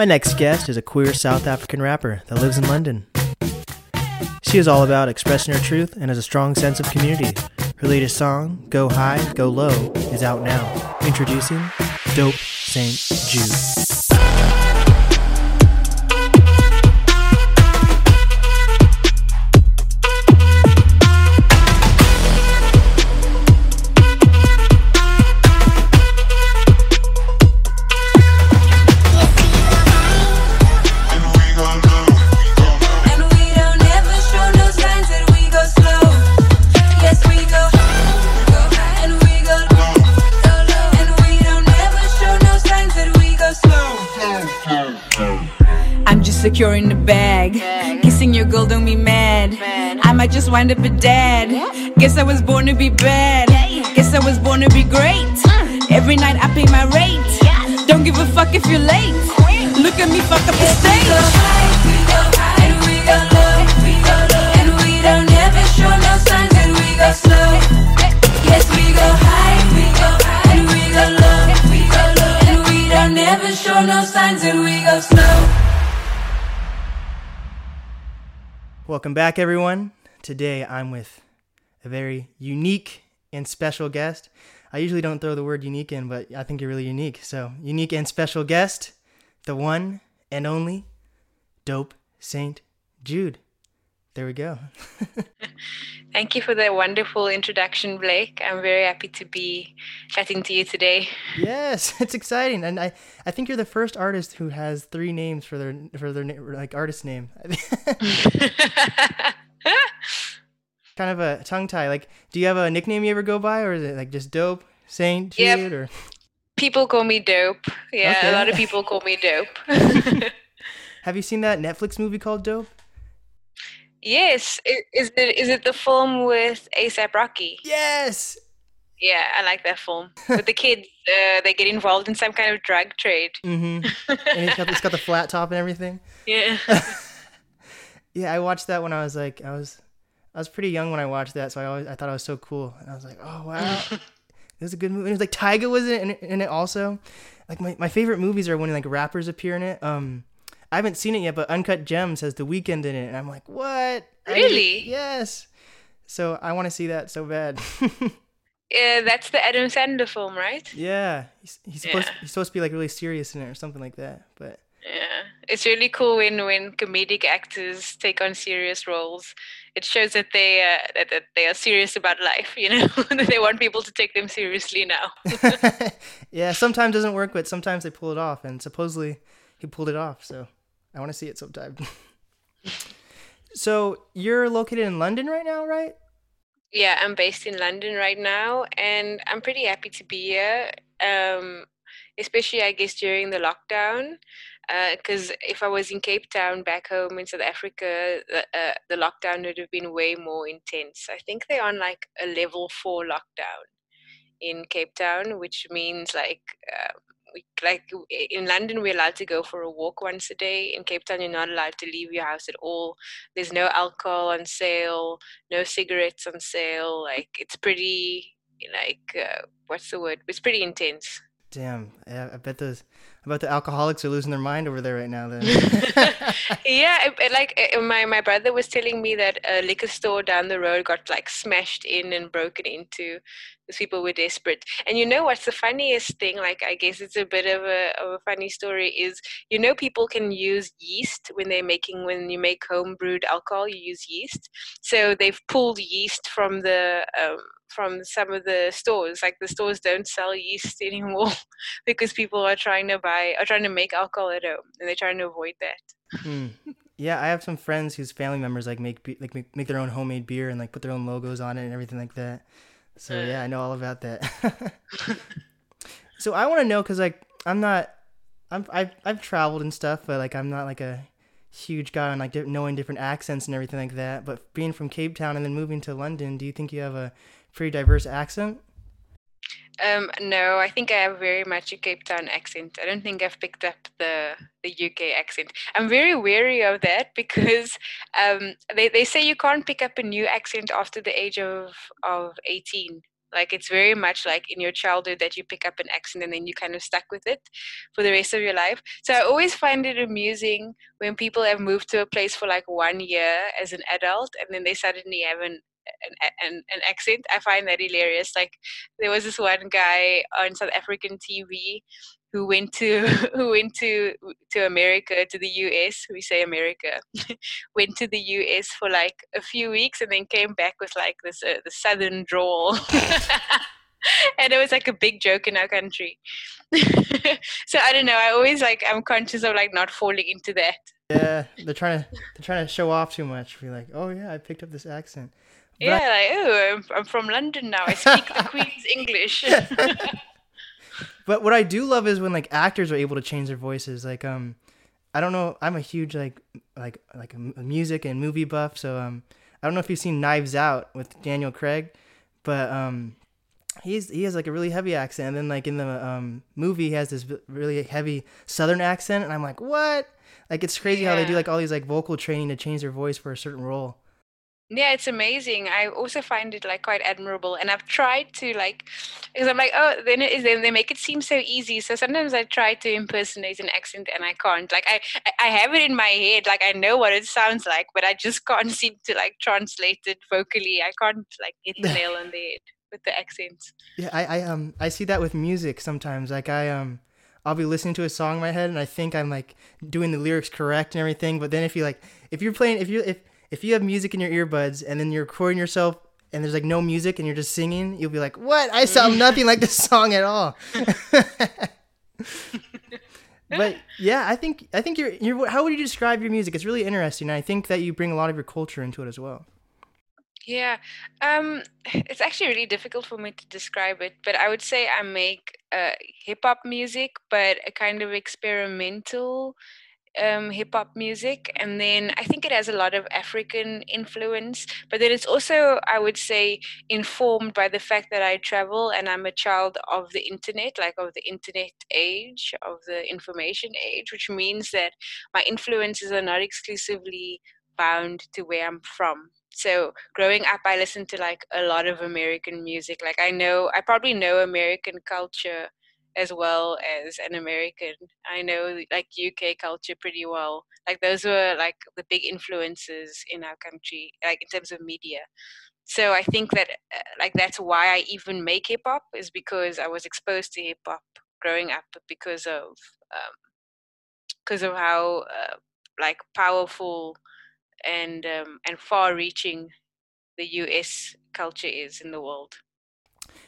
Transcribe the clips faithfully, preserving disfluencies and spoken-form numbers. My next guest is a queer South African rapper that lives in London. She is all about expressing her truth and has a strong sense of community. Her latest song, Go High, Go Low, is out now. Introducing Dope Saint Jude. Secure in the bag, bag. Kissing your girl don't be mad, Man. I might just wind up a dad, yeah. Guess I was born to be bad, yeah, yeah. Guess I was born to be great, mm. Every night I pay my rate, yes. Don't give a fuck if you're late, Queen. Look at me fuck up the stage. We go high, we go high, and we go low, we go low. And we don't ever show no signs and we go slow. Yes, we go high, we go high, and we go low, we go low. And we don't ever show no signs and we go slow. Welcome back, everyone. Today I'm with a very unique and special guest. I usually don't throw the word unique in, but I think you're really unique. So, unique and special guest, the one and only Dope Saint Jude. There we go. Thank you for the wonderful introduction, Blake. I'm very happy to be chatting to you today. Yes, it's exciting, and I, I think you're the first artist who has three names for their for their like artist name. Kind of a tongue tie. Like, do you have a nickname you ever go by, or is it like just Dope Saint Jude? Yep. Or people call me Dope. Yeah, okay. A lot of people call me Dope. Have you seen that Netflix movie called Dope? Yes, is it is it the film with A$AP Rocky? Yes. Yeah, I like that film. With the kids, uh, they get involved in some kind of drug trade. Mm-hmm. And it's got, it's got the flat top and everything. Yeah. Yeah, I watched that when I was like, I was, I was pretty young when I watched that, so I always, I thought I was so cool, and I was like, oh wow, it was a good movie. And it was like Tyga was in it, in it also. Like my, my favorite movies are when like rappers appear in it. Um. I haven't seen it yet, but Uncut Gems has The Weeknd in it, and I'm like, what? Really? I mean, yes. So I want to see that so bad. Yeah, that's the Adam Sandler film, right? Yeah, he's, he's supposed yeah. To, he's supposed to be like really serious in it or something like that. But yeah, it's really cool when, when comedic actors take on serious roles. It shows that they uh, that, that they are serious about life, you know. They want people to take them seriously now. Yeah, sometimes it doesn't work, but sometimes they pull it off, and supposedly he pulled it off, so I want to see it sometime. So you're located in London right now, right? Yeah, I'm based in London right now, and I'm pretty happy to be here, um, especially, I guess, during the lockdown, because uh, if I was in Cape Town back home in South Africa, the, uh, the lockdown would have been way more intense. I think they're on, like, a level four lockdown in Cape Town, which means, like... Um, We, like in London, we're allowed to go for a walk once a day. In Cape Town, you're not allowed to leave your house at all. There's no alcohol on sale, no cigarettes on sale. Like, it's pretty, like, uh, what's the word? It's pretty intense. Damn, I, I bet those, I bet the alcoholics are losing their mind over there right now. Then. Yeah, it, it, like it, my, my brother was telling me that a liquor store down the road got like smashed in and broken into because people were desperate. And you know what's the funniest thing? Like, I guess it's a bit of a of a funny story. Is, you know, people can use yeast when they're making when you make home brewed alcohol. You use yeast, so they've pulled yeast from the. Um, from some of the stores. Like, the stores don't sell yeast anymore because people are trying to buy are trying to make alcohol at home, and they're trying to avoid that. Mm. Yeah, I have some friends whose family members like make like make, make their own homemade beer and like put their own logos on it and everything like that. So uh, yeah, I know all about that. So I want to know, because like I'm not I'm I've, I've traveled and stuff, but like I'm not like a huge guy on like knowing different accents and everything like that. But being from Cape Town and then moving to London, do you think you have a pretty diverse accent? Um, no, I think I have very much a Cape Town accent. I don't think I've picked up the the U K accent. I'm very wary of that because um, they, they say you can't pick up a new accent after the age of, of eighteen. Like, it's very much like in your childhood that you pick up an accent and then you kind of stuck with it for the rest of your life. So I always find it amusing when people have moved to a place for like one year as an adult and then they suddenly have an An, an, an accent. I find that hilarious. Like, there was this one guy on South African T V who went to who went to to America, to the U S. We say America. Went to the U S for like a few weeks and then came back with like this uh, the southern drawl. And it was like a big joke in our country. So I don't know. I always like I'm conscious of like not falling into that. Yeah, they're trying to they're trying to show off too much. We're like, oh yeah, I picked up this accent. But yeah, like, oh, I'm, I'm from London now. I speak the Queen's English. But what I do love is when like actors are able to change their voices. Like, um, I don't know. I'm a huge like like like a music and movie buff. So um, I don't know if you've seen Knives Out with Daniel Craig, but um, he's he has like a really heavy accent. And then like in the um movie, he has this really heavy Southern accent, and I'm like, what? Like, it's crazy yeah. how they do like all these like vocal training to change their voice for a certain role. Yeah, it's amazing. I also find it like quite admirable, and I've tried to like, because I'm like, oh, then it is. Then they make it seem so easy. So sometimes I try to impersonate an accent, and I can't. Like, I, I have it in my head. Like, I know what it sounds like, but I just can't seem to like translate it vocally. I can't like hit the nail on the head with the accents. Yeah, I, I um, I see that with music sometimes. Like, I um. I'll be listening to a song in my head and I think I'm like doing the lyrics correct and everything. But then if you like, if you're playing, if you if if you have music in your earbuds and then you're recording yourself and there's like no music and you're just singing, you'll be like, what? I sound nothing like this song at all. But yeah, I think, I think you're, you're, how would you describe your music? It's really interesting. And I think that you bring a lot of your culture into it as well. Yeah. Um, it's actually really difficult for me to describe it, but I would say I make uh, hip hop music, but a kind of experimental um, hip hop music. And then I think it has a lot of African influence, but then it's also, I would say, informed by the fact that I travel and I'm a child of the internet, like of the internet age, of the information age, which means that my influences are not exclusively bound to where I'm from. So growing up, I listened to like a lot of American music. Like I know, I probably know American culture as well as an American. I know like U K culture pretty well. Like those were like the big influences in our country, like in terms of media. So I think that like that's why I even make hip hop, is because I was exposed to hip hop growing up because of um, because of how uh, like powerful and um, and far-reaching the U S culture is in the world.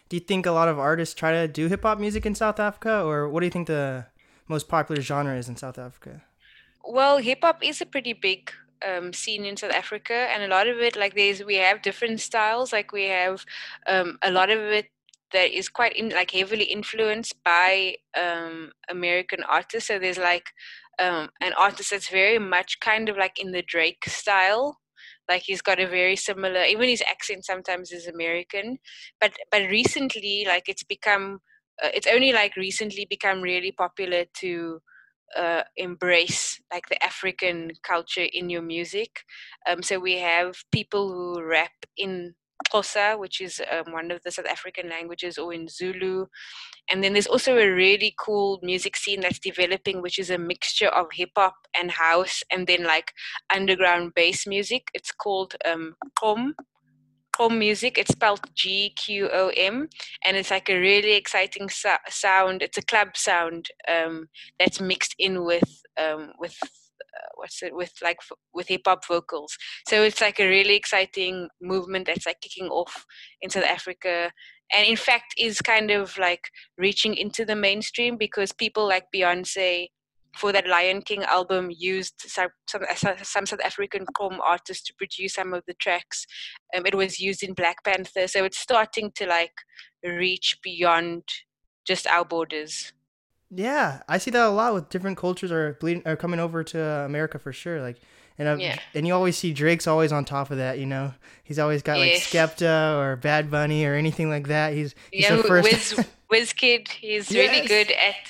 Do you think a lot of artists try to do hip-hop music in South Africa, or what do you think the most popular genre is in South Africa? Well, hip-hop is a pretty big um, scene in South Africa, and a lot of it, like there's, we have different styles, like we have um, a lot of it that is quite in, like heavily influenced by um, American artists. So there's like Um, an artist that's very much kind of like in the Drake style. Like he's got a very similar, even his accent sometimes is American, but but recently like it's become uh, it's only like recently become really popular to uh, embrace like the African culture in your music. Um, so we have people who rap in Xhosa, which is um, one of the South African languages, or in Zulu. And then there's also a really cool music scene that's developing, which is a mixture of hip hop and house, and then like underground bass music. It's called um, G Q O M. G Q O M music. It's spelled G Q O M, and it's like a really exciting so- sound. It's a club sound um, that's mixed in with um, with. Uh, what's it with like f- with hip hop vocals. So it's like a really exciting movement that's like kicking off in South Africa, and in fact is kind of like reaching into the mainstream, because people like Beyonce for that Lion King album used some some, some South African G Q O M artists to produce some of the tracks. Um, it was used in Black Panther, so it's starting to like reach beyond just our borders. Yeah, I see that a lot with different cultures are bleeding, are coming over to uh, America for sure. Like, and uh, yeah. and you always see Drake's always on top of that. You know, he's always got like yeah. Skepta or Bad Bunny or anything like that. He's, he's yeah, the first. Wiz, Wizkid, he's yes. really good at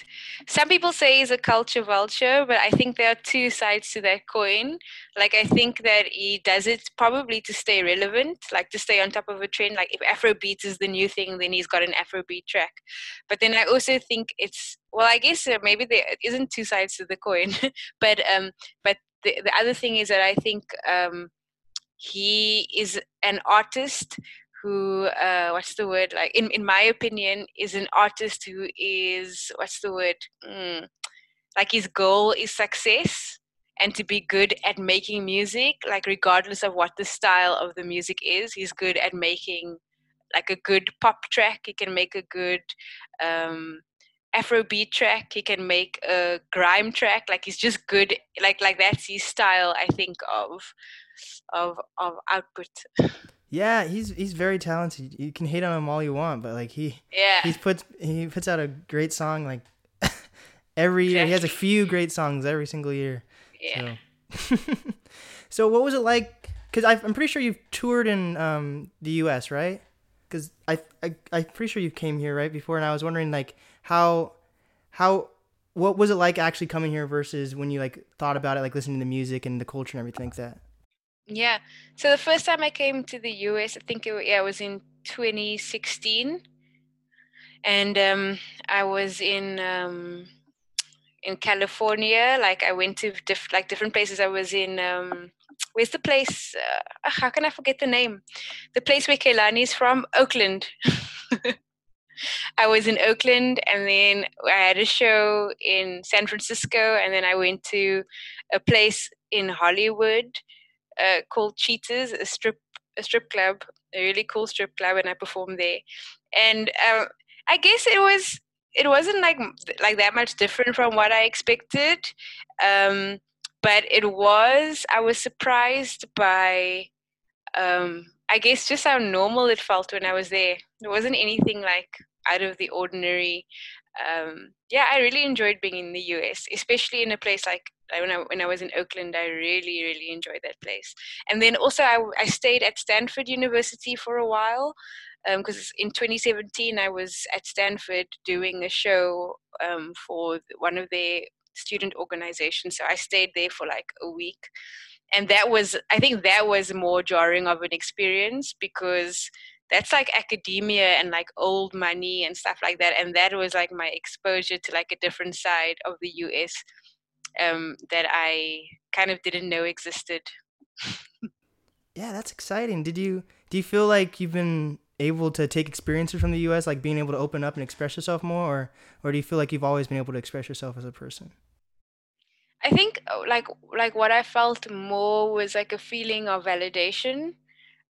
Some people say he's a culture vulture, but I think there are two sides to that coin. Like, I think that he does it probably to stay relevant, like to stay on top of a trend. Like, if Afrobeats is the new thing, then he's got an Afrobeat track. But then I also think it's, well, I guess maybe there isn't two sides to the coin. but um, but the, the other thing is that I think um, he is an artist who, uh, what's the word, like, in, in my opinion, is an artist who is, what's the word, mm, like, his goal is success and to be good at making music, like, regardless of what the style of the music is. He's good at making, like, a good pop track. He can make a good um, Afrobeat track. He can make a grime track. Like, he's just good, like, like that's his style, I think, of of of output. Yeah, he's he's very talented. You can hate on him all you want, but like he yeah. he's puts he puts out a great song like every year. Exactly. He has a few great songs every single year. Yeah. So, so what was it like? Because I'm pretty sure you've toured in um, the U S, right? Because I, I I'm pretty sure you came here right before, and I was wondering like how how what was it like actually coming here versus when you like thought about it, like listening to the music and the culture and everything like that. Yeah. So the first time I came to the U S, I think it yeah, it was in twenty sixteen, and um, I was in um, in California. Like I went to diff- like different places. I was in um, where's the place? Uh, how can I forget the name? The place where Kehlani is from, Oakland. I was in Oakland, and then I had a show in San Francisco, and then I went to a place in Hollywood. Uh, called Cheetahs, a strip a strip club, a really cool strip club, and I performed there. And um, I guess it was it wasn't like like that much different from what I expected, um, but it was I was surprised by um, I guess just how normal it felt when I was there. There wasn't anything like out of the ordinary. Um, yeah, I really enjoyed being in the U S, especially in a place like. When I, when I was in Oakland, I really, really enjoyed that place. And then also I, I stayed at Stanford University for a while because um, in twenty seventeen, I was at Stanford doing a show um, for one of their student organizations. So I stayed there for like a week. And that was, I think that was more jarring of an experience because that's like academia and like old money and stuff like that. And that was like my exposure to like a different side of the U S Um, that I kind of didn't know existed. Yeah, that's exciting. Did you do you feel like you've been able to take experiences from the U S, like being able to open up and express yourself more, or or do you feel like you've always been able to express yourself as a person? I think like like what I felt more was like a feeling of validation,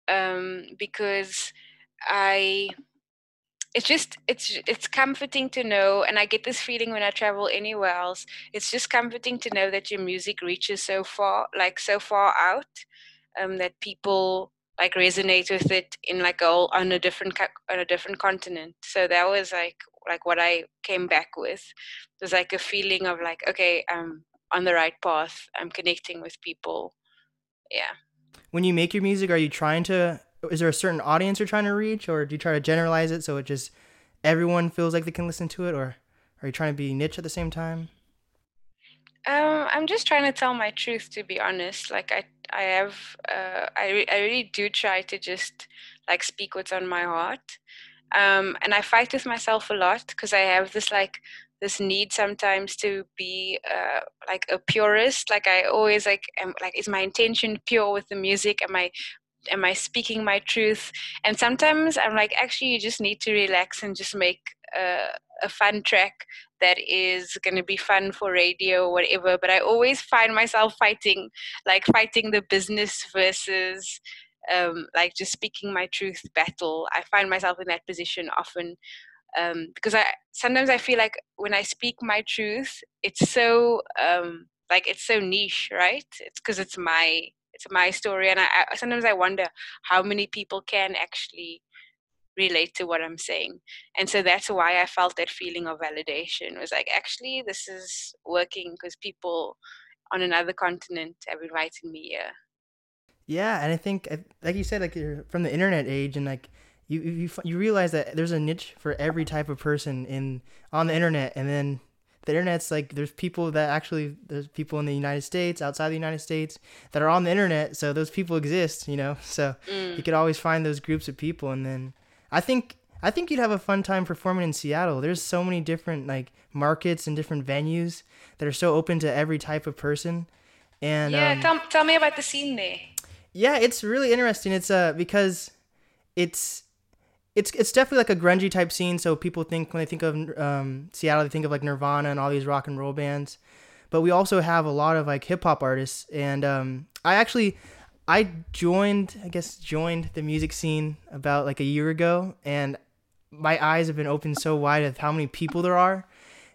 um, because I. It's just, it's it's comforting to know, and I get this feeling when I travel anywhere else, it's just comforting to know that your music reaches so far, like so far out, um, that people like resonate with it in like a whole, on a different on a different continent. So that was like like what I came back with. It was like a feeling of like, okay, I'm on the right path. I'm connecting with people. Yeah. When you make your music, are you trying to? Is there a certain audience you're trying to reach, or do you try to generalize it so it just everyone feels like they can listen to it, or are you trying to be niche at the same time? Um, I'm just trying to tell my truth, to be honest. Like I, I have, uh, I, re- I really do try to just like speak what's on my heart, um, and I fight with myself a lot because I have this like this need sometimes to be uh, like a purist. Like I always like am like, is my intention pure with the music? Am I Am I speaking my truth? And sometimes I'm like, actually, you just need to relax and just make uh, a fun track that is going to be fun for radio or whatever. But I always find myself fighting, like fighting the business versus um, like just speaking my truth battle. I find myself in that position often um, because I sometimes I feel like when I speak my truth, it's so um, like it's so niche, right? It's because it's my It's my story, and I, I sometimes I wonder how many people can actually relate to what I'm saying. And so that's why I felt that feeling of validation. It was like, actually, this is working because people on another continent have invited me here. Yeah, and I think, like you said, like you're from the internet age, and like you you you realize that there's a niche for every type of person in on the internet, and then the internet's like, there's people that actually, there's people in the United States, outside the United States, that are on the internet. So those people exist, you know, so mm. you could always find those groups of people. And then I think, I think you'd have a fun time performing in Seattle. There's so many different like markets and different venues that are so open to every type of person. And yeah, um, tell, tell me about the scene there. Yeah, it's really interesting. It's uh because it's it's it's definitely like a grungy type scene. So people think, when they think of um, Seattle, they think of like Nirvana and all these rock and roll bands. But we also have a lot of like hip hop artists. And um, I actually I joined I guess joined the music scene about like a year ago, and my eyes have been opened so wide of how many people there are.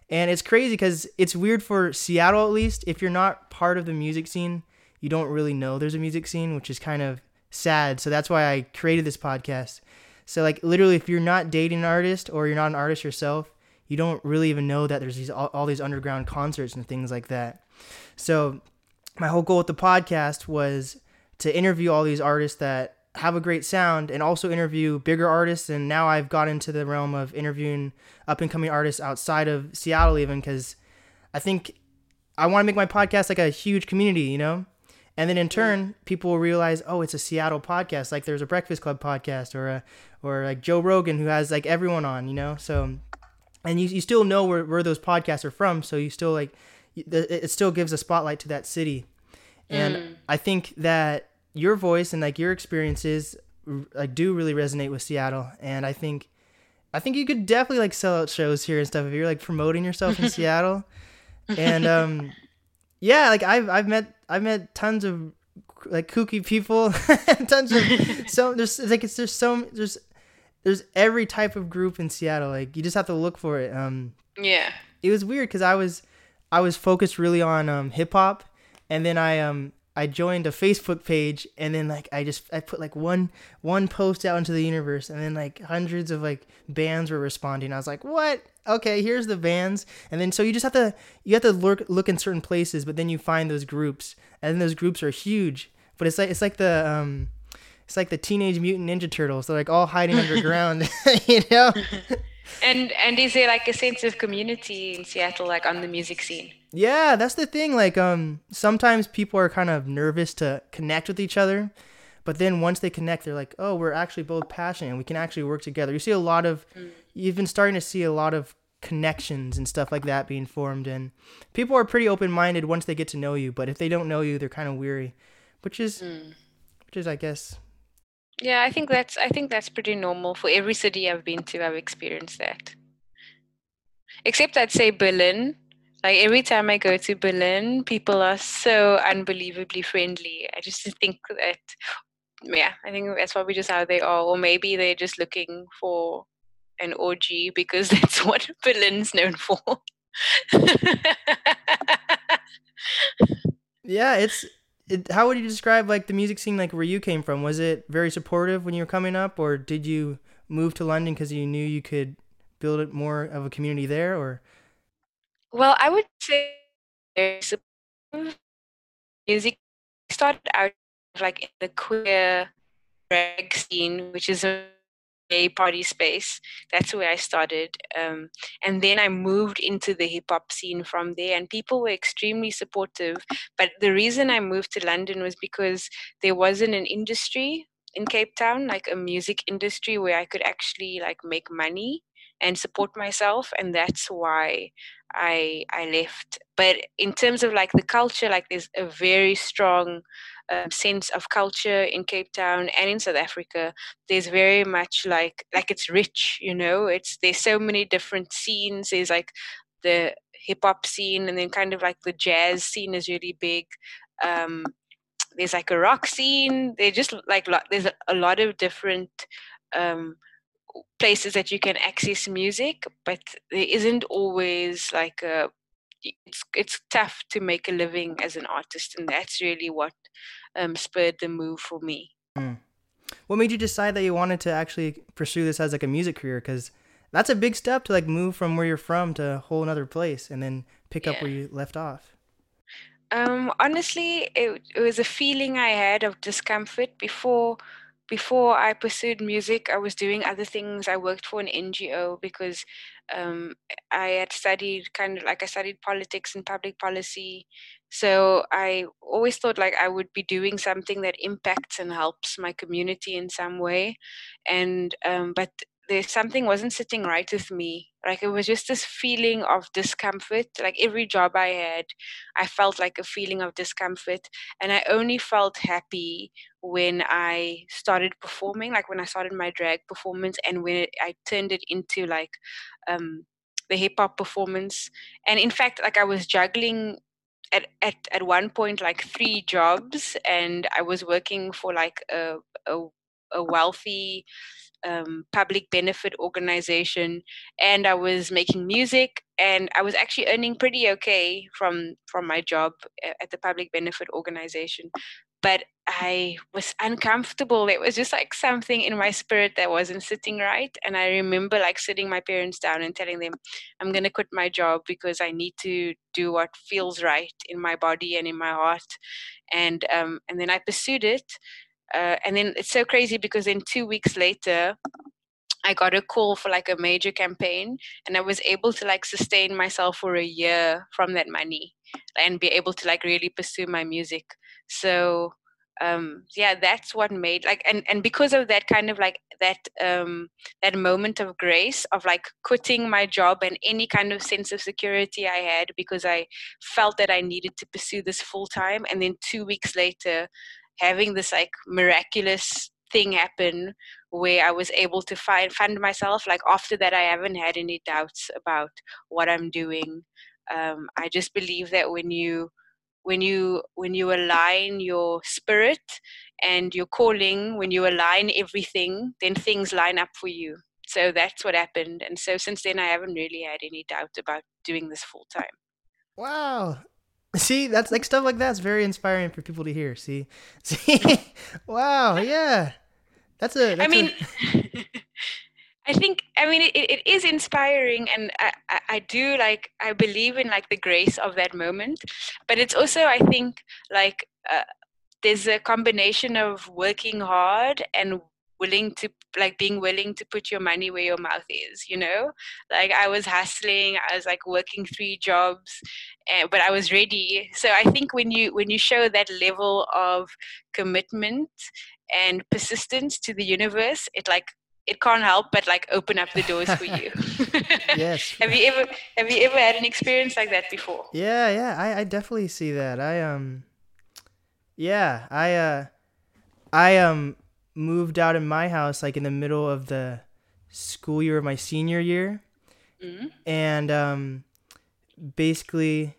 And it's crazy because it's weird for Seattle, at least. If you're not part of the music scene, you don't really know there's a music scene, which is kind of sad. So that's why I created this podcast. So like literally, if you're not dating an artist or you're not an artist yourself, you don't really even know that there's these all, all these underground concerts and things like that. So my whole goal with the podcast was to interview all these artists that have a great sound, and also interview bigger artists. And now I've got into the realm of interviewing up and coming artists outside of Seattle, even, because I think I want to make my podcast like a huge community, you know? And then in turn, people will realize, oh, it's a Seattle podcast. Like there's a Breakfast Club podcast, or a, or like Joe Rogan, who has like everyone on, you know? So, and you, you still know where, where those podcasts are from. So you still like, it still gives a spotlight to that city. And mm. I think that your voice and like your experiences like do really resonate with Seattle, and I think I think you could definitely like sell out shows here and stuff if you're like promoting yourself in Seattle. And um yeah, like I've I've met I've met tons of like kooky people, tons of so there's like it's there's so there's there's every type of group in Seattle. Like you just have to look for it. Um, yeah, it was weird because I was I was focused really on um, hip hop, and then I um. I joined a Facebook page, and then like I just I put like one one post out into the universe, and then like hundreds of like bands were responding. I was like, what? Okay, here's the bands. And then so you just have to you have to look look in certain places, but then you find those groups, and then those groups are huge. But it's like it's like the um it's like the Teenage Mutant Ninja Turtles. They're like all hiding underground, you know. And and is there like a sense of community in Seattle, like on the music scene? Yeah, that's the thing. Like, um, sometimes people are kind of nervous to connect with each other, but then once they connect, they're like, "Oh, we're actually both passionate, and we can actually work together." You see a lot of, mm. you've been starting to see a lot of connections and stuff like that being formed, and people are pretty open-minded once they get to know you. But if they don't know you, they're kind of weary, which is, mm. which is, I guess. Yeah, I think that's I think that's pretty normal for every city I've been to. I've experienced that, except I'd say Berlin. Like every time I go to Berlin, people are so unbelievably friendly. I just think that, yeah, I think that's probably just how they are. Or maybe they're just looking for an orgy because that's what Berlin's known for. Yeah, it's, it, how would you describe like the music scene like where you came from? Was it very supportive when you were coming up, or did you move to London because you knew you could build it more of a community there, or? Well, I would say music started out like in the queer drag scene, which is a gay party space. That's where I started. Um, and then I moved into the hip hop scene from there, and people were extremely supportive. But the reason I moved to London was because there wasn't an industry in Cape Town, like a music industry where I could actually like make money and support myself, and that's why I I left. But in terms of like the culture, like there's a very strong um, sense of culture in Cape Town and in South Africa. There's very much like like it's rich, you know. It's there's so many different scenes. There's like the hip hop scene, and then kind of like the jazz scene is really big. Um, there's like a rock scene. There's just like lo- there's a lot of different. Um, places that you can access music, but there isn't always like a it's it's tough to make a living as an artist, and that's really what um spurred the move for me. mm. What made you decide that you wanted to actually pursue this as like a music career, because that's a big step to like move from where you're from to a whole another place and then pick yeah. up where you left off? Um honestly it, it was a feeling I had of discomfort before before I pursued music, I was doing other things. I worked for an N G O because um, I had studied kind of like I studied politics and public policy. So I always thought like I would be doing something that impacts and helps my community in some way. And um, but there's something wasn't sitting right with me. Like it was just this feeling of discomfort. Like every job I had, I felt like a feeling of discomfort. And I only felt happy when I started performing, like when I started my drag performance and when it, I turned it into like um, the hip hop performance. And in fact, like I was juggling At, at at one point like three jobs, and I was working for like a a, a wealthy um, public benefit organization, and I was making music, and I was actually earning pretty okay from from my job at the public benefit organization. But I was uncomfortable. It was just like something in my spirit that wasn't sitting right. And I remember like sitting my parents down and telling them, I'm going to quit my job because I need to do what feels right in my body and in my heart. And um, and then I pursued it. Uh, and then it's so crazy because then two weeks later, I got a call for like a major campaign, and I was able to like sustain myself for a year from that money and be able to like really pursue my music. So um, yeah, that's what made like, and, and because of that kind of like that, um, that moment of grace of like quitting my job and any kind of sense of security I had, because I felt that I needed to pursue this full time. And then two weeks later, having this like miraculous thing happen where I was able to find fund myself. Like after that, I haven't had any doubts about what I'm doing. Um, I just believe that when you, when you, when you align your spirit and your calling, when you align everything, then things line up for you. So that's what happened. And so since then, I haven't really had any doubt about doing this full time. Wow. See, that's like stuff like that's very inspiring for people to hear. See, see, wow. Yeah. That's a, that's I mean, a... I think, I mean, it, it is inspiring, and I, I, I do like, I believe in like the grace of that moment, but it's also, I think like uh, there's a combination of working hard and willing to like being willing to put your money where your mouth is, you know, like I was hustling, I was like working three jobs, uh, but I was ready. So I think when you, when you show that level of commitment and persistence to the universe, it like it can't help but like open up the doors for you. Yes. have you ever have you ever had an experience like that before? Yeah, yeah, I, I definitely see that. I um, yeah, I uh, I um moved out in my house like in the middle of the school year of my senior year, mm-hmm. and um, basically,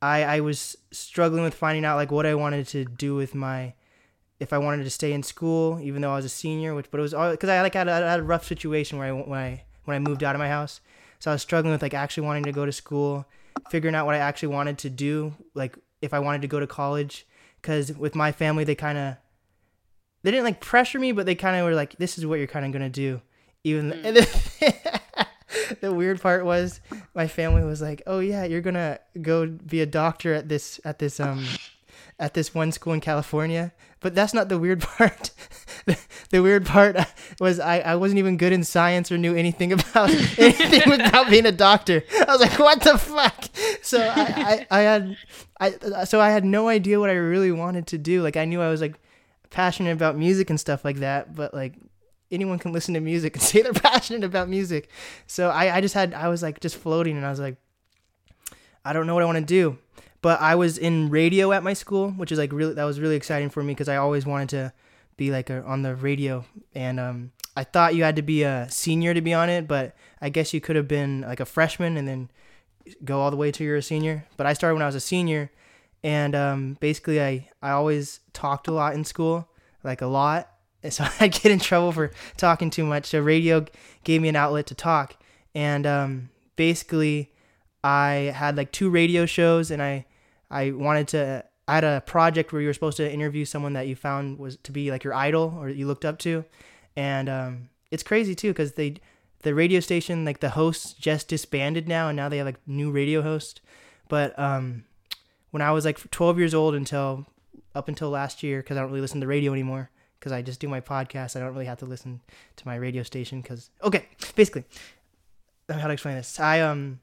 I I was struggling with finding out like what I wanted to do with my. If I wanted to stay in school, even though I was a senior, which but it was all because I like had a, I had a rough situation where I when I when I moved out of my house, so I was struggling with like actually wanting to go to school, figuring out what I actually wanted to do, like if I wanted to go to college, because with my family they kind of they didn't like pressure me, but they kind of were like, this is what you're kind of gonna do, even mm. and the, the weird part was my family was like, oh yeah, you're gonna go be a doctor at this at this um. at this one school in California. But that's not the weird part. the, the weird part was I, I wasn't even good in science or knew anything about anything without being a doctor. I was like, what the fuck? So I, I, I had I so I had no idea what I really wanted to do. Like I knew I was like passionate about music and stuff like that, but like anyone can listen to music and say they're passionate about music. So I, I just had I was like just floating, and I was like, I don't know what I want to do. But I was in radio at my school, which is like really that was really exciting for me because I always wanted to be like a, on the radio. And um, I thought you had to be a senior to be on it, but I guess you could have been like a freshman and then go all the way to you're a senior. But I started when I was a senior, and um, basically I, I always talked a lot in school, like a lot. And so I get in trouble for talking too much. So radio gave me an outlet to talk. And um, basically I had like two radio shows, and I... I wanted to, I had a project where you were supposed to interview someone that you found was to be like your idol or you looked up to. And um, it's crazy too, because they, the radio station, like the hosts just disbanded now, and now they have like new radio hosts. But um, when I was like twelve years old until, up until last year, because I don't really listen to radio anymore, because I just do my podcast. I don't really have to listen to my radio station because, okay, basically, I don't know how to explain this. I, um,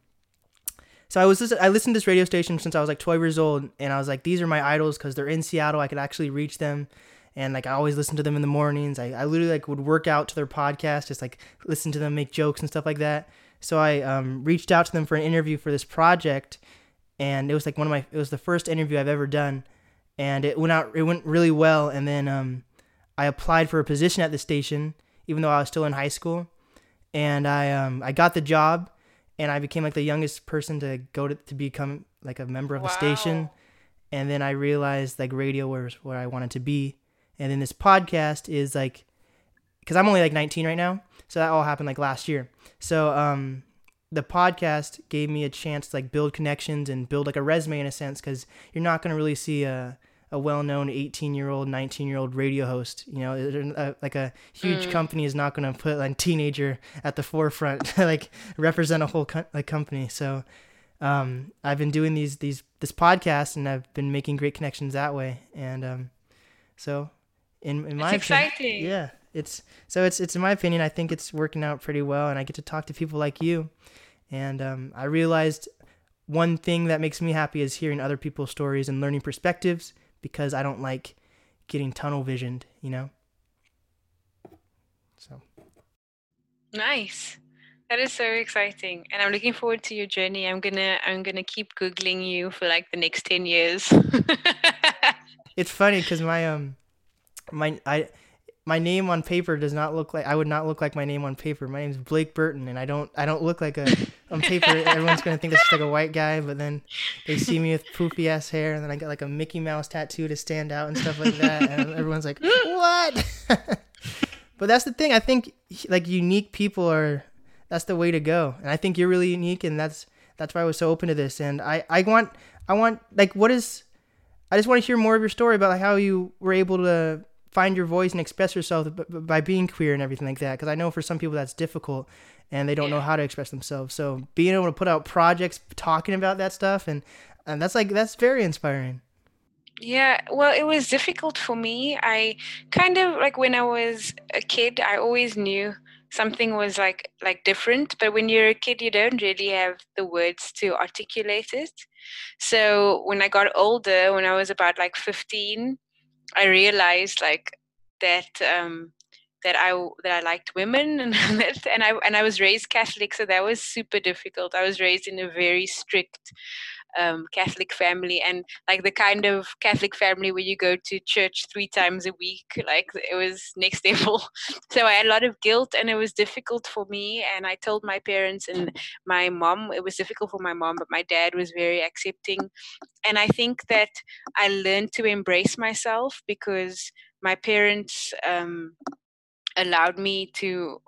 so I was, listen- I listened to this radio station since I was like twelve years old, and I was like, these are my idols because they're in Seattle. I could actually reach them. And like, I always listen to them in the mornings. I, I literally like would work out to their podcast, just like listen to them, make jokes and stuff like that. So I um, reached out to them for an interview for this project, and it was like one of my, it was the first interview I've ever done, and it went out, it went really well. And then um, I applied for a position at the station, even though I was still in high school, and I um, I got the job, and I became like the youngest person to go to, to become like a member of the wow. station. And then I realized like radio was where I wanted to be. And then this podcast is like, because I'm only like nineteen right now, so that all happened like last year. So um, the podcast gave me a chance to like build connections and build like a resume in a sense, because you're not going to really see a, a well-known eighteen-year-old, nineteen-year-old radio host. You know, a, like a huge mm. company is not going to put like teenager at the forefront to like represent a whole co- like company. So um, I've been doing these these this podcast, and I've been making great connections that way. And um, so. In, in my it's exciting. Yeah, it's so it's it's in my opinion, I think it's working out pretty well, and I get to talk to people like you. And um, I realized one thing that makes me happy is hearing other people's stories and learning perspectives, because I don't like getting tunnel visioned, you know. So nice. That is so exciting, and I'm looking forward to your journey. I'm gonna I'm gonna keep googling you for like the next ten years. It's funny because my um. My I, my name on paper does not look like I would not look like my name on paper. My name's Blake Burton, and I don't I don't look like a on paper. Everyone's gonna think it's like a white guy, but then they see me with poofy ass hair, and then I got like a Mickey Mouse tattoo to stand out and stuff like that, and everyone's like, what? But that's the thing. I think like unique people are that's the way to go, and I think you're really unique, and that's that's why I was so open to this. And I I want I want like what is I just want to hear more of your story about like how you were able to find your voice and express yourself by being queer and everything like that. Because I know for some people that's difficult, and they don't yeah. know how to express themselves. So being able to put out projects talking about that stuff, and, and that's like that's very inspiring. Yeah, well, it was difficult for me. I kind of like when I was a kid, I always knew something was like like different. But when you're a kid, you don't really have the words to articulate it. So when I got older, when I was about like fifteen. I realized like that um, that I that I liked women and that, and I and I was raised Catholic, so that was super difficult. I was raised in a very strict um, Catholic family, and like the kind of Catholic family where you go to church three times a week, like it was next level. So I had a lot of guilt, and it was difficult for me. And I told my parents and my mom. It was difficult for my mom, but my dad was very accepting. And I think that I learned to embrace myself because my parents um, allowed me to,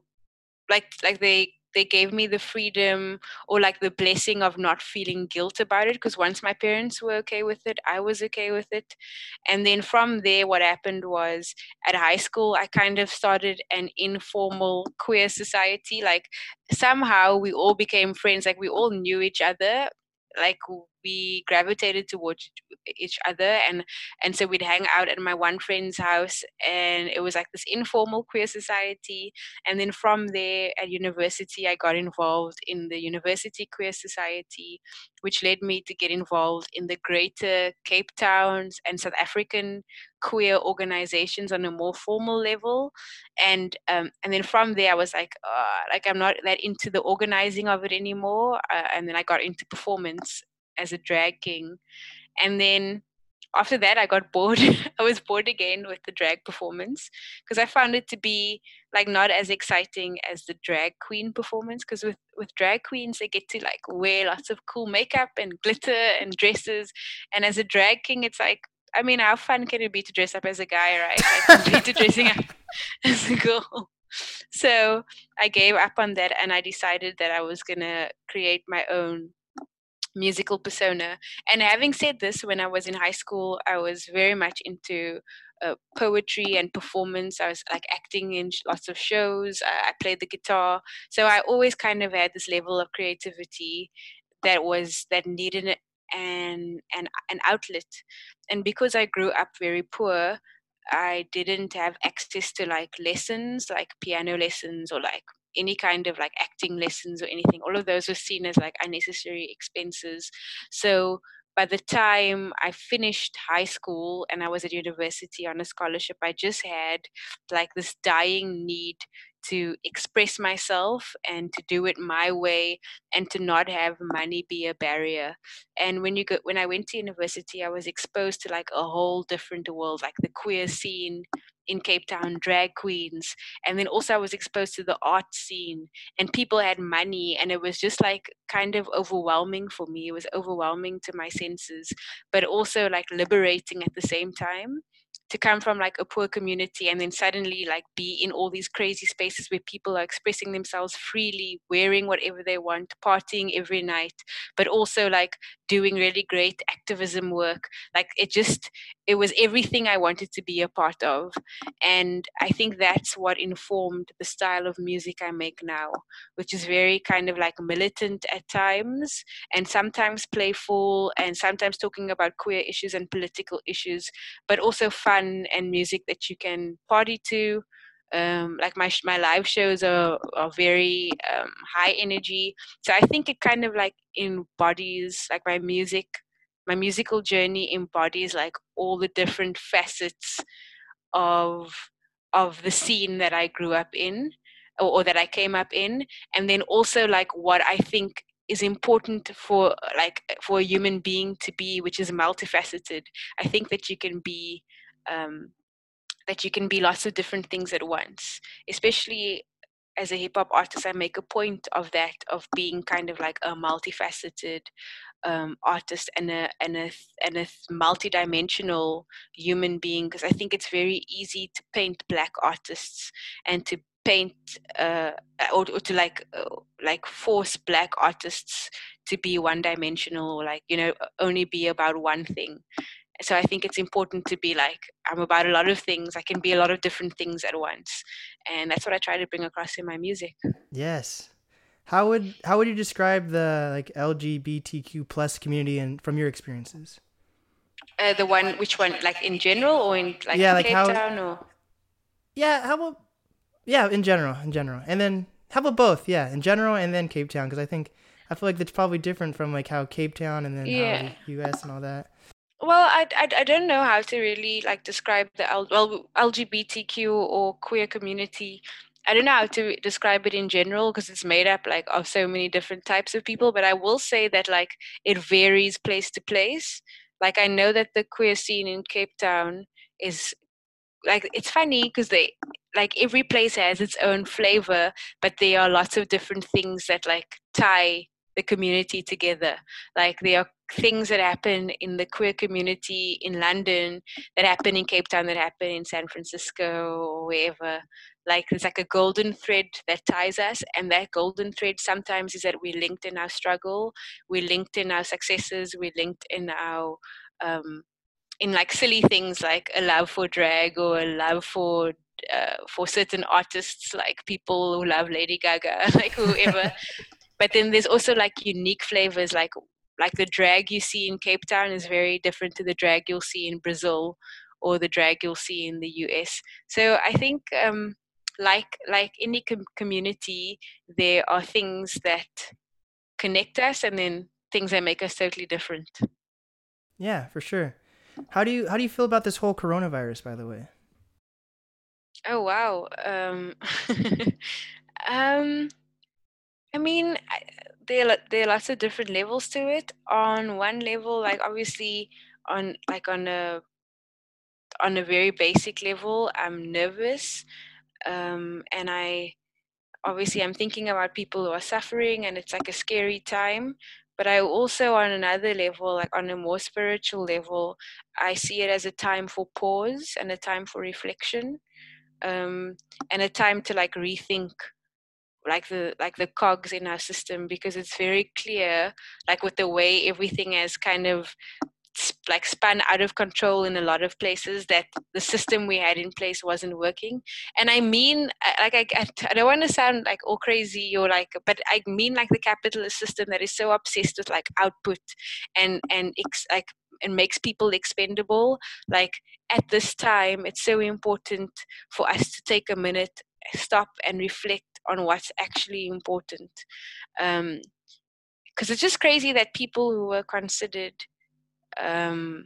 like, like they they gave me the freedom or like the blessing of not feeling guilt about it. Because once my parents were okay with it, I was okay with it. And then from there, what happened was at high school, I kind of started an informal queer society. Like somehow we all became friends. Like we all knew each other. Like we gravitated towards each other, and and so we'd hang out at my one friend's house, and it was like this informal queer society. And then from there at university, I got involved in the university queer society, which led me to get involved in the greater Cape Towns and South African queer organizations on a more formal level. And um, and then from there, I was like, uh, like I'm not that into the organizing of it anymore. Uh, and then I got into performance as a drag king. And then after that, I got bored. I was bored again with the drag performance because I found it to be like not as exciting as the drag queen performance, because with, with drag queens, they get to like wear lots of cool makeup and glitter and dresses. And as a drag king, it's like, I mean, how fun can it be to dress up as a guy, right? Like compared to dressing up as a girl. So I gave up on that, and I decided that I was going to create my own musical persona. And having said this, when I was in high school, I was very much into uh, poetry and performance. I was like acting in lots of shows. I, I played the guitar. So I always kind of had this level of creativity that was that needed an an an outlet. And because I grew up very poor, I didn't have access to like lessons, like piano lessons or like any kind of like acting lessons or anything. All of those were seen as like unnecessary expenses. So by the time I finished high school and I was at university on a scholarship, I just had like this dying need to express myself and to do it my way and to not have money be a barrier. And when you go, when I went to university, I was exposed to like a whole different world, like the queer scene in Cape Town, drag queens. And then also I was exposed to the art scene and people had money, and it was just like kind of overwhelming for me. It was overwhelming to my senses, but also like liberating at the same time. To come from like a poor community and then suddenly like be in all these crazy spaces where people are expressing themselves freely, wearing whatever they want, partying every night, but also like doing really great activism work. Like it just, it was everything I wanted to be a part of. And I think that's what informed the style of music I make now, which is very kind of like militant at times and sometimes playful and sometimes talking about queer issues and political issues, but also fun and music that you can party to. Um, like my my live shows are, are very um, high energy. So I think it kind of like embodies like my music, my musical journey embodies like all the different facets of of the scene that I grew up in or, or that I came up in. And then also like what I think is important for like for a human being to be, which is multifaceted. I think that you can be um, that you can be lots of different things at once, especially as a hip hop artist. I make a point of that, of being kind of like a multifaceted um, artist and a and a and a multidimensional human being, because I think it's very easy to paint black artists and to paint uh, or, or to like uh, like force black artists to be one dimensional, or like, you know, only be about one thing. So I think it's important to be like, I'm about a lot of things. I can be a lot of different things at once. And that's what I try to bring across in my music. Yes. How would how would you describe the like L G B T Q plus community and from your experiences? Uh, the one, which one? Like in general or in like, yeah, in like Cape how, Town? Or? Yeah, how about, yeah, in general, in general. And then how about both? Yeah, in general and then Cape Town. Because I think, I feel like that's probably different from like how Cape Town and then yeah. how U S and all that. Well, I, I, I don't know how to really like describe the well L G B T Q or queer community. I don't know how to describe it in general because it's made up like of so many different types of people. But I will say that like it varies place to place. Like I know that the queer scene in Cape Town is like, it's funny because they like every place has its own flavor, but there are lots of different things that like tie the community together. Like there are things that happen in the queer community in London that happen in Cape Town that happen in San Francisco or wherever. Like there's like a golden thread that ties us, and that golden thread sometimes is that we're linked in our struggle, we're linked in our successes, we're linked in our um in like silly things like a love for drag or a love for uh, for certain artists, like people who love Lady Gaga, like whoever. But then there's also like unique flavors, like like the drag you see in Cape Town is very different to the drag you'll see in Brazil or the drag you'll see in the U S. So I think um, like like any com- community, there are things that connect us and then things that make us totally different. Yeah, for sure. How do you how do you feel about this whole coronavirus, by the way? Oh, wow. Um, um, I mean... I, There are, there are lots of different levels to it. On one level, like obviously on like on a on a very basic level, I'm nervous, um, and I obviously I'm thinking about people who are suffering, and it's like a scary time. But I also, on another level, like on a more spiritual level, I see it as a time for pause and a time for reflection, um, and a time to like rethink like the like the cogs in our system, because it's very clear, like with the way everything has kind of sp- like spun out of control in a lot of places, that the system we had in place wasn't working. And I mean, like I, I don't want to sound like all crazy or like, but I mean like the capitalist system that is so obsessed with like output and and ex- like and makes people expendable. Like at this time, it's so important for us to take a minute, stop and reflect on what's actually important. Um, because it's just crazy that people who were considered um,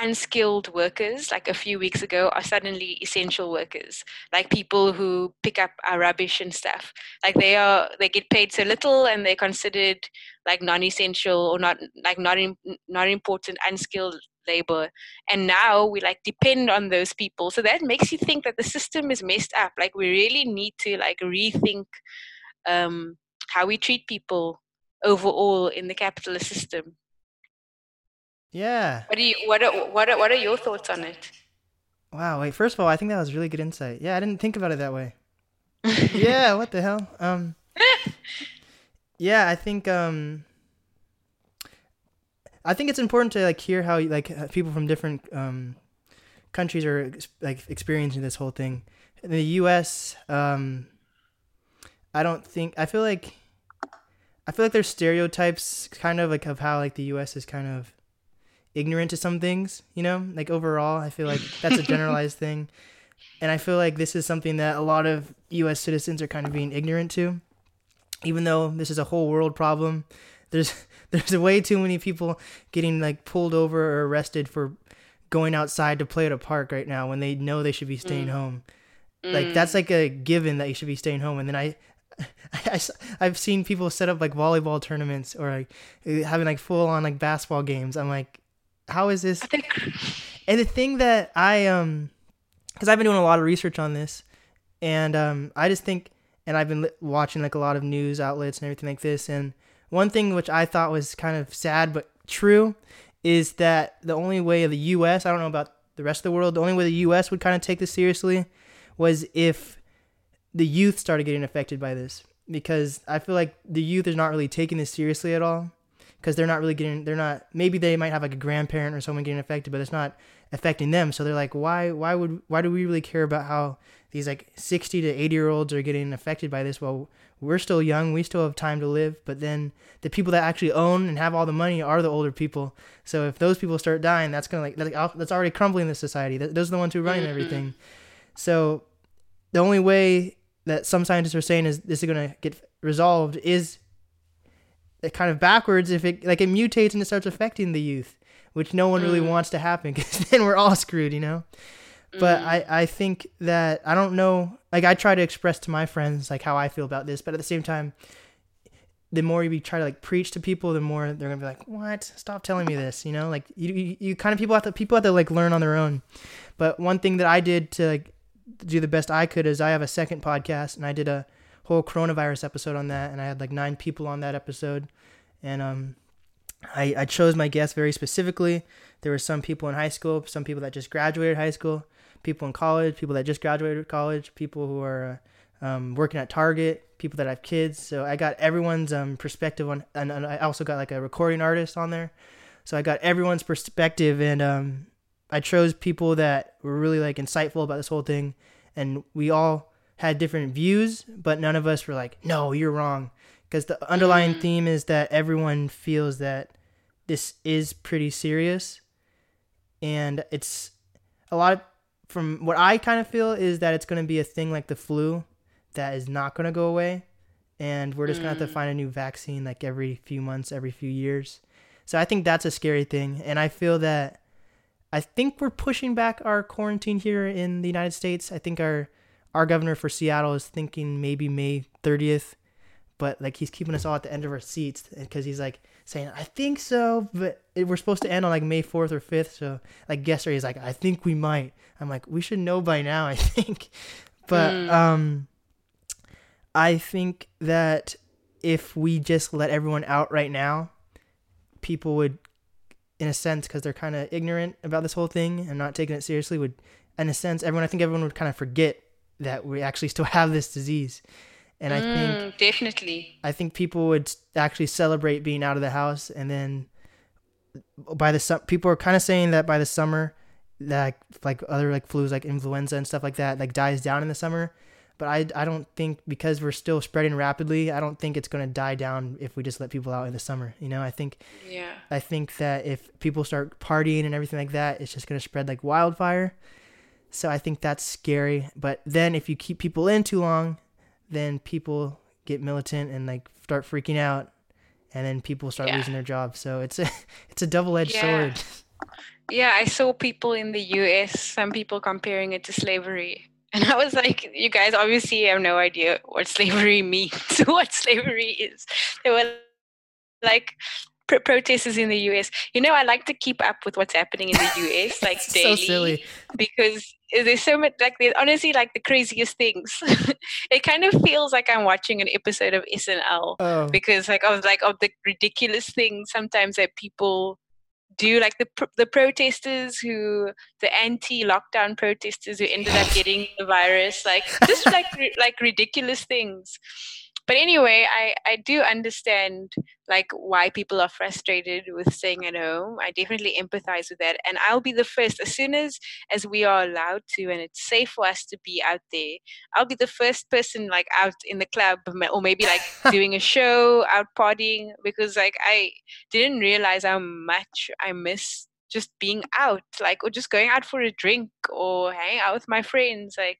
unskilled workers, like a few weeks ago, are suddenly essential workers. Like people who pick up our rubbish and stuff. Like they are, they get paid so little, and they're considered like non-essential or not, like not in, not important, unskilled labor. And now we like depend on those people. So that makes you think that the system is messed up. Like we really need to like rethink Um, how we treat people overall in the capitalist system. Yeah. What do you, what are, what are, what are your thoughts on it? Wow. Wait, first of all, I think that was really good insight. Yeah. I didn't think about it that way. Yeah. What the hell? Um, yeah, I think, um, I think it's important to like hear how like people from different, um, countries are like experiencing this whole thing. In the U S, um, I don't think, I feel like, I feel like there's stereotypes kind of like of how like the U S is kind of ignorant to some things, you know, like overall, I feel like that's a generalized thing. And I feel like this is something that a lot of U S citizens are kind of being ignorant to, even though this is a whole world problem. There's, there's way too many people getting like pulled over or arrested for going outside to play at a park right now when they know they should be staying mm. home. Mm. Like that's like a given that you should be staying home. And then I, I, I've seen people set up like volleyball tournaments or like having like full on like basketball games. I'm like, how is this? And the thing that I, um, cause I've been doing a lot of research on this, and, um, I just think, and I've been watching like a lot of news outlets and everything like this. And one thing which I thought was kind of sad, but true, is that the only way of the U S, I don't know about the rest of the world, the only way the U S would kind of take this seriously was if the youth started getting affected by this, because I feel like the youth is not really taking this seriously at all, because they're not really getting, they're not, maybe they might have like a grandparent or someone getting affected, but it's not affecting them. So they're like, why, why would, why do we really care about how these like sixty to eighty year olds are getting affected by this? Well, we're still young. We still have time to live. But then the people that actually own and have all the money are the older people. So if those people start dying, that's going to like, that's already crumbling the society. Those are the ones who run mm-hmm. everything. So the only way that some scientists are saying is this is going to get resolved is kind of backwards if it like it mutates and it starts affecting the youth, which no one really mm. wants to happen, because then we're all screwed, you know? Mm. But I, I think that, I don't know, like I try to express to my friends like how I feel about this, but at the same time, the more you try to like preach to people, the more they're going to be like, what? Stop telling me this, you know? Like you, you, you kind of, people have to, people have to like learn on their own. But one thing that I did to like do the best I could is I have a second podcast, and I did a whole coronavirus episode on that, and I had like nine people on that episode, and um I, I chose my guests very specifically. There were some people in high school, some people that just graduated high school, people in college, people that just graduated college, people who are um, working at Target, people that have kids. So I got everyone's um perspective on, and, and I also got like a recording artist on there, so I got everyone's perspective, and um I chose people that were really like insightful about this whole thing, and we all had different views, but none of us were like, no, you're wrong. Because the underlying mm. theme is that everyone feels that this is pretty serious. And it's a lot of, from what I kind of feel is that it's going to be a thing like the flu that is not going to go away. And we're just mm. going to have to find a new vaccine like every few months, every few years. So I think that's a scary thing. And I feel that I think we're pushing back our quarantine here in the United States. I think our, our governor for Seattle is thinking maybe May thirtieth, but like he's keeping us all at the end of our seats, because he's like saying, I think so, but we're supposed to end on like May fourth or fifth. So like yesterday he's like, I think we might. I'm like, we should know by now, I think. But mm. um, I think that if we just let everyone out right now, people would, in a sense, because they're kind of ignorant about this whole thing and not taking it seriously, would, in a sense, everyone, I think everyone would kind of forget that we actually still have this disease. And I mm, think definitely, I think people would actually celebrate being out of the house. And then by the summer, people are kind of saying that by the summer, that like other like flus, like influenza and stuff like that, like dies down in the summer. But I, I don't think, because we're still spreading rapidly, I don't think it's going to die down if we just let people out in the summer. You know, I think yeah. I think that if people start partying and everything like that, it's just going to spread like wildfire. So I think that's scary. But then if you keep people in too long, then people get militant and like start freaking out, and then people start yeah. losing their jobs. So it's a, it's a double-edged yeah. sword. Yeah, I saw people in the U S, some people comparing it to slavery. And I was like, you guys obviously have no idea what slavery means, what slavery is. There were like pro- protesters in the U S. You know, I like to keep up with what's happening in the U S, like daily. So silly. Because there's so much, like, there's honestly like the craziest things. It kind of feels like I'm watching an episode of S N L oh. because like I was like, of the ridiculous things sometimes that people do, like the pr- the protesters who, the anti-lockdown protesters who ended up getting the virus, like just like r- like ridiculous things. But anyway, I, I do understand like why people are frustrated with staying at home. I definitely empathize with that. And I'll be the first, as soon as, as we are allowed to and it's safe for us to be out there, I'll be the first person like out in the club or maybe like doing a show, out partying, because like I didn't realize how much I miss just being out, like, or just going out for a drink or hanging out with my friends. Like,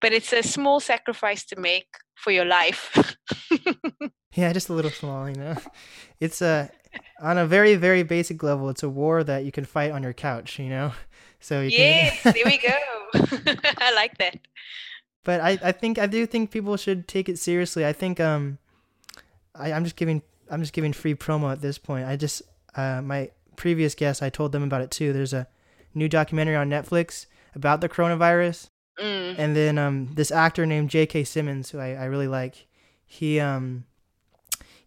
but it's a small sacrifice to make for your life. Yeah, just a little small, you know. It's a, on a very, very basic level, it's a war that you can fight on your couch, you know. So you yes, can... there we go. I like that. But I, I think I do think people should take it seriously. I think um, I, I'm just giving I'm just giving free promo at this point. I just uh, my previous guest, I told them about it too. There's a new documentary on Netflix about the coronavirus. Mm. And then um, this actor named J K Simmons, who I, I really like, he um,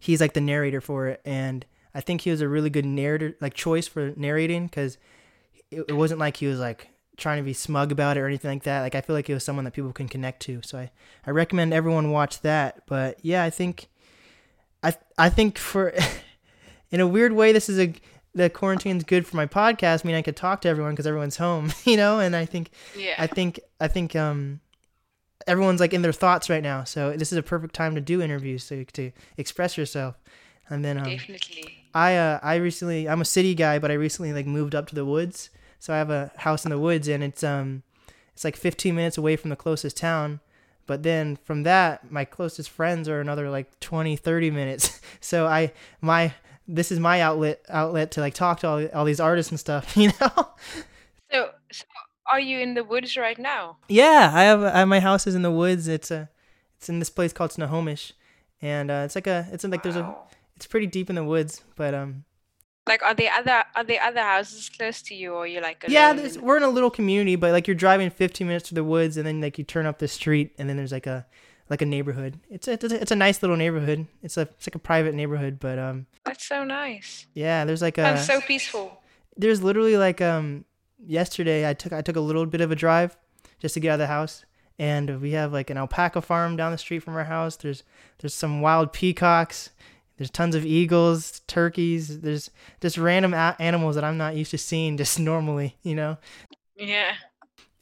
he's like the narrator for it, and I think he was a really good narrator, like choice for narrating, because it, it wasn't like he was like trying to be smug about it or anything like that. Like I feel like he was someone that people can connect to. So I, I recommend everyone watch that. But yeah, I think I I think for in a weird way, this is a the quarantine's good for my podcast. I mean, I could talk to everyone because everyone's home, you know. And I think, yeah. I think, I think, um, everyone's like in their thoughts right now. So this is a perfect time to do interviews, so you, to express yourself. And then, um, definitely. I, uh, I recently, I'm a city guy, but I recently like moved up to the woods. So I have a house in the woods, and it's um, it's like fifteen minutes away from the closest town. But then from that, my closest friends are another like twenty, thirty minutes. So I, my this is my outlet outlet to like talk to all, all these artists and stuff, you know. So, so are you in the woods right now? Yeah, I have, I have my house is in the woods. It's a, it's in this place called Snohomish, and uh, it's like a, it's like wow. there's a, it's pretty deep in the woods, but um. Like, are there other are there other houses close to you, or are you like? Yeah, there's, we're in a little community, but like you're driving fifteen minutes to the woods, and then like you turn up the street, and then there's like a. like a neighborhood. It's a, it's a nice little neighborhood. It's a, it's like a private neighborhood, but, um, that's so nice. Yeah. There's like a, that's so peaceful. There's literally like, um, yesterday I took, I took a little bit of a drive just to get out of the house, and we have like an alpaca farm down the street from our house. There's, there's some wild peacocks. There's tons of eagles, turkeys. There's just random a- animals that I'm not used to seeing just normally, you know? Yeah.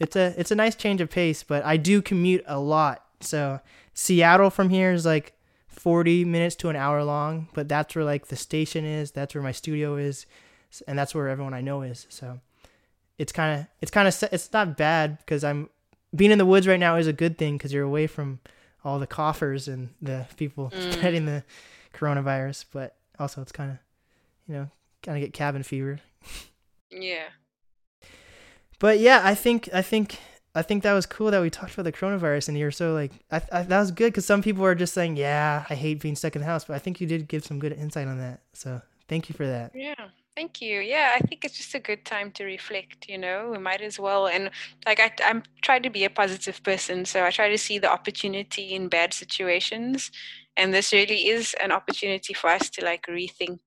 It's a, it's a nice change of pace, but I do commute a lot. So Seattle from here is like forty minutes to an hour long, but that's where like the station is, that's where my studio is, and that's where everyone I know is. So it's kind of, it's kind of, it's not bad, because I'm being in the woods right now is a good thing, because you're away from all the coughers and the people mm. spreading the coronavirus, but also it's kind of, you know, kind of get cabin fever. Yeah. But yeah, I think, I think... I think that was cool that we talked about the coronavirus, and you're so like, I, I, that was good, because some people are just saying, yeah, I hate being stuck in the house, but I think you did give some good insight on that. So thank you for that. Yeah, thank you. Yeah, I think it's just a good time to reflect, you know, we might as well. And like, I, I'm trying to be a positive person, so I try to see the opportunity in bad situations. And this really is an opportunity for us to like rethink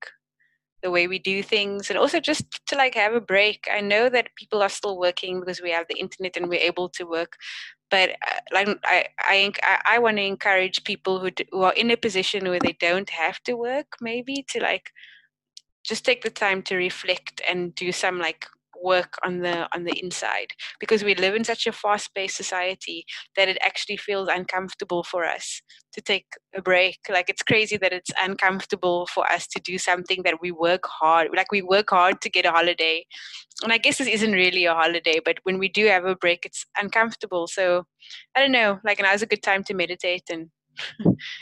the way we do things, and also just to like have a break. I know that people are still working because we have the internet and we're able to work, but uh, like I, I, I want to encourage people who, do, who are in a position where they don't have to work, maybe to like just take the time to reflect and do some like work on the on the inside, because we live in such a fast-paced society that it actually feels uncomfortable for us to take a break. Like, it's crazy that it's uncomfortable for us to do something that we work hard, like we work hard to get a holiday. And I guess this isn't really a holiday, but when we do have a break, it's uncomfortable. So I don't know, like, now's a good time to meditate and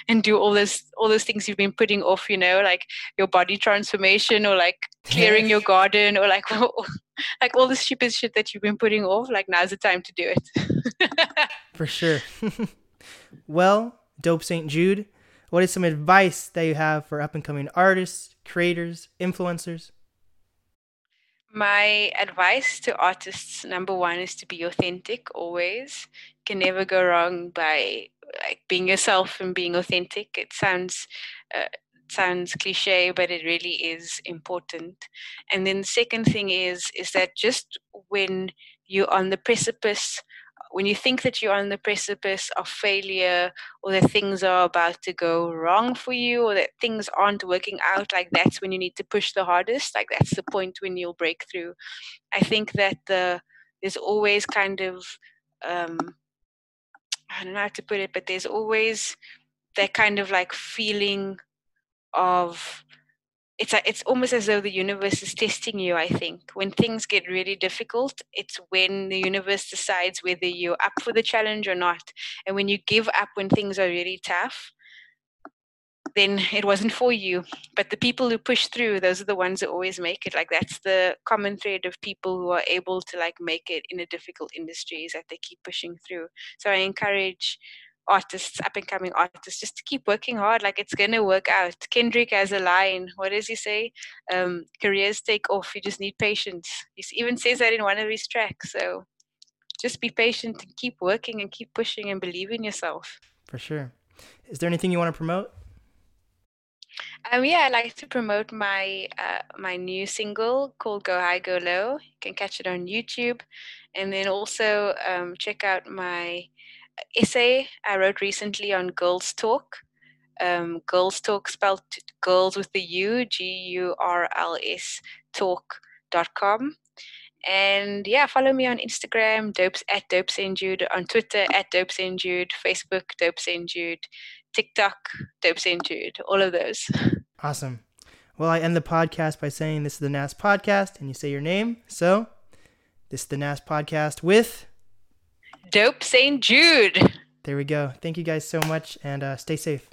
and do all those all those things you've been putting off, you know, like your body transformation, or like clearing your garden, or like like all the stupid shit that you've been putting off. Like, now's the time to do it. For sure. Well, Dope Saint Jude, what is some advice that you have for up-and-coming artists, creators, influencers? My advice to artists, number one, is to be authentic always. You can never go wrong by like being yourself and being authentic. It sounds uh, sounds cliche, but it really is important. And then the second thing is is that just when you're on the precipice, when you think that you're on the precipice of failure, or that things are about to go wrong for you, or that things aren't working out, like that's when you need to push the hardest. Like, that's the point when you'll break through. I think that the there's always kind of um I don't know how to put it, but there's always that kind of like feeling of, it's like, it's almost as though the universe is testing you, I think. When things get really difficult, it's when the universe decides whether you're up for the challenge or not. And when you give up when things are really tough, then it wasn't for you. But the people who push through, those are the ones who always make it. Like, that's the common thread of people who are able to like make it in a difficult industry, is that they keep pushing through. So I encourage artists, up and coming artists, just to keep working hard. Like, it's gonna work out. Kendrick has a line, what does he say? Um, careers take off, you just need patience. He even says that in one of his tracks. So just be patient and keep working and keep pushing and believe in yourself. For sure. Is there anything you want to promote? Um, yeah, I'd like to promote my uh, my new single called Go High, Go Low. You can catch it on YouTube. And then also um, check out my essay I wrote recently on Girls Talk. Um, Girls Talk, spelled girls with the U, G U R L S talk dot com. And yeah, follow me on Instagram, dopes at Dope Saint Jude, on Twitter at Dope Saint Jude, Facebook Dope Saint Jude, TikTok Dope Saint Jude, all of those. Awesome. Well, I end the podcast by saying this is the N A S podcast, and you say your name. So this is the N A S podcast with Dope Saint Jude. There we go. Thank you guys so much, and uh, stay safe.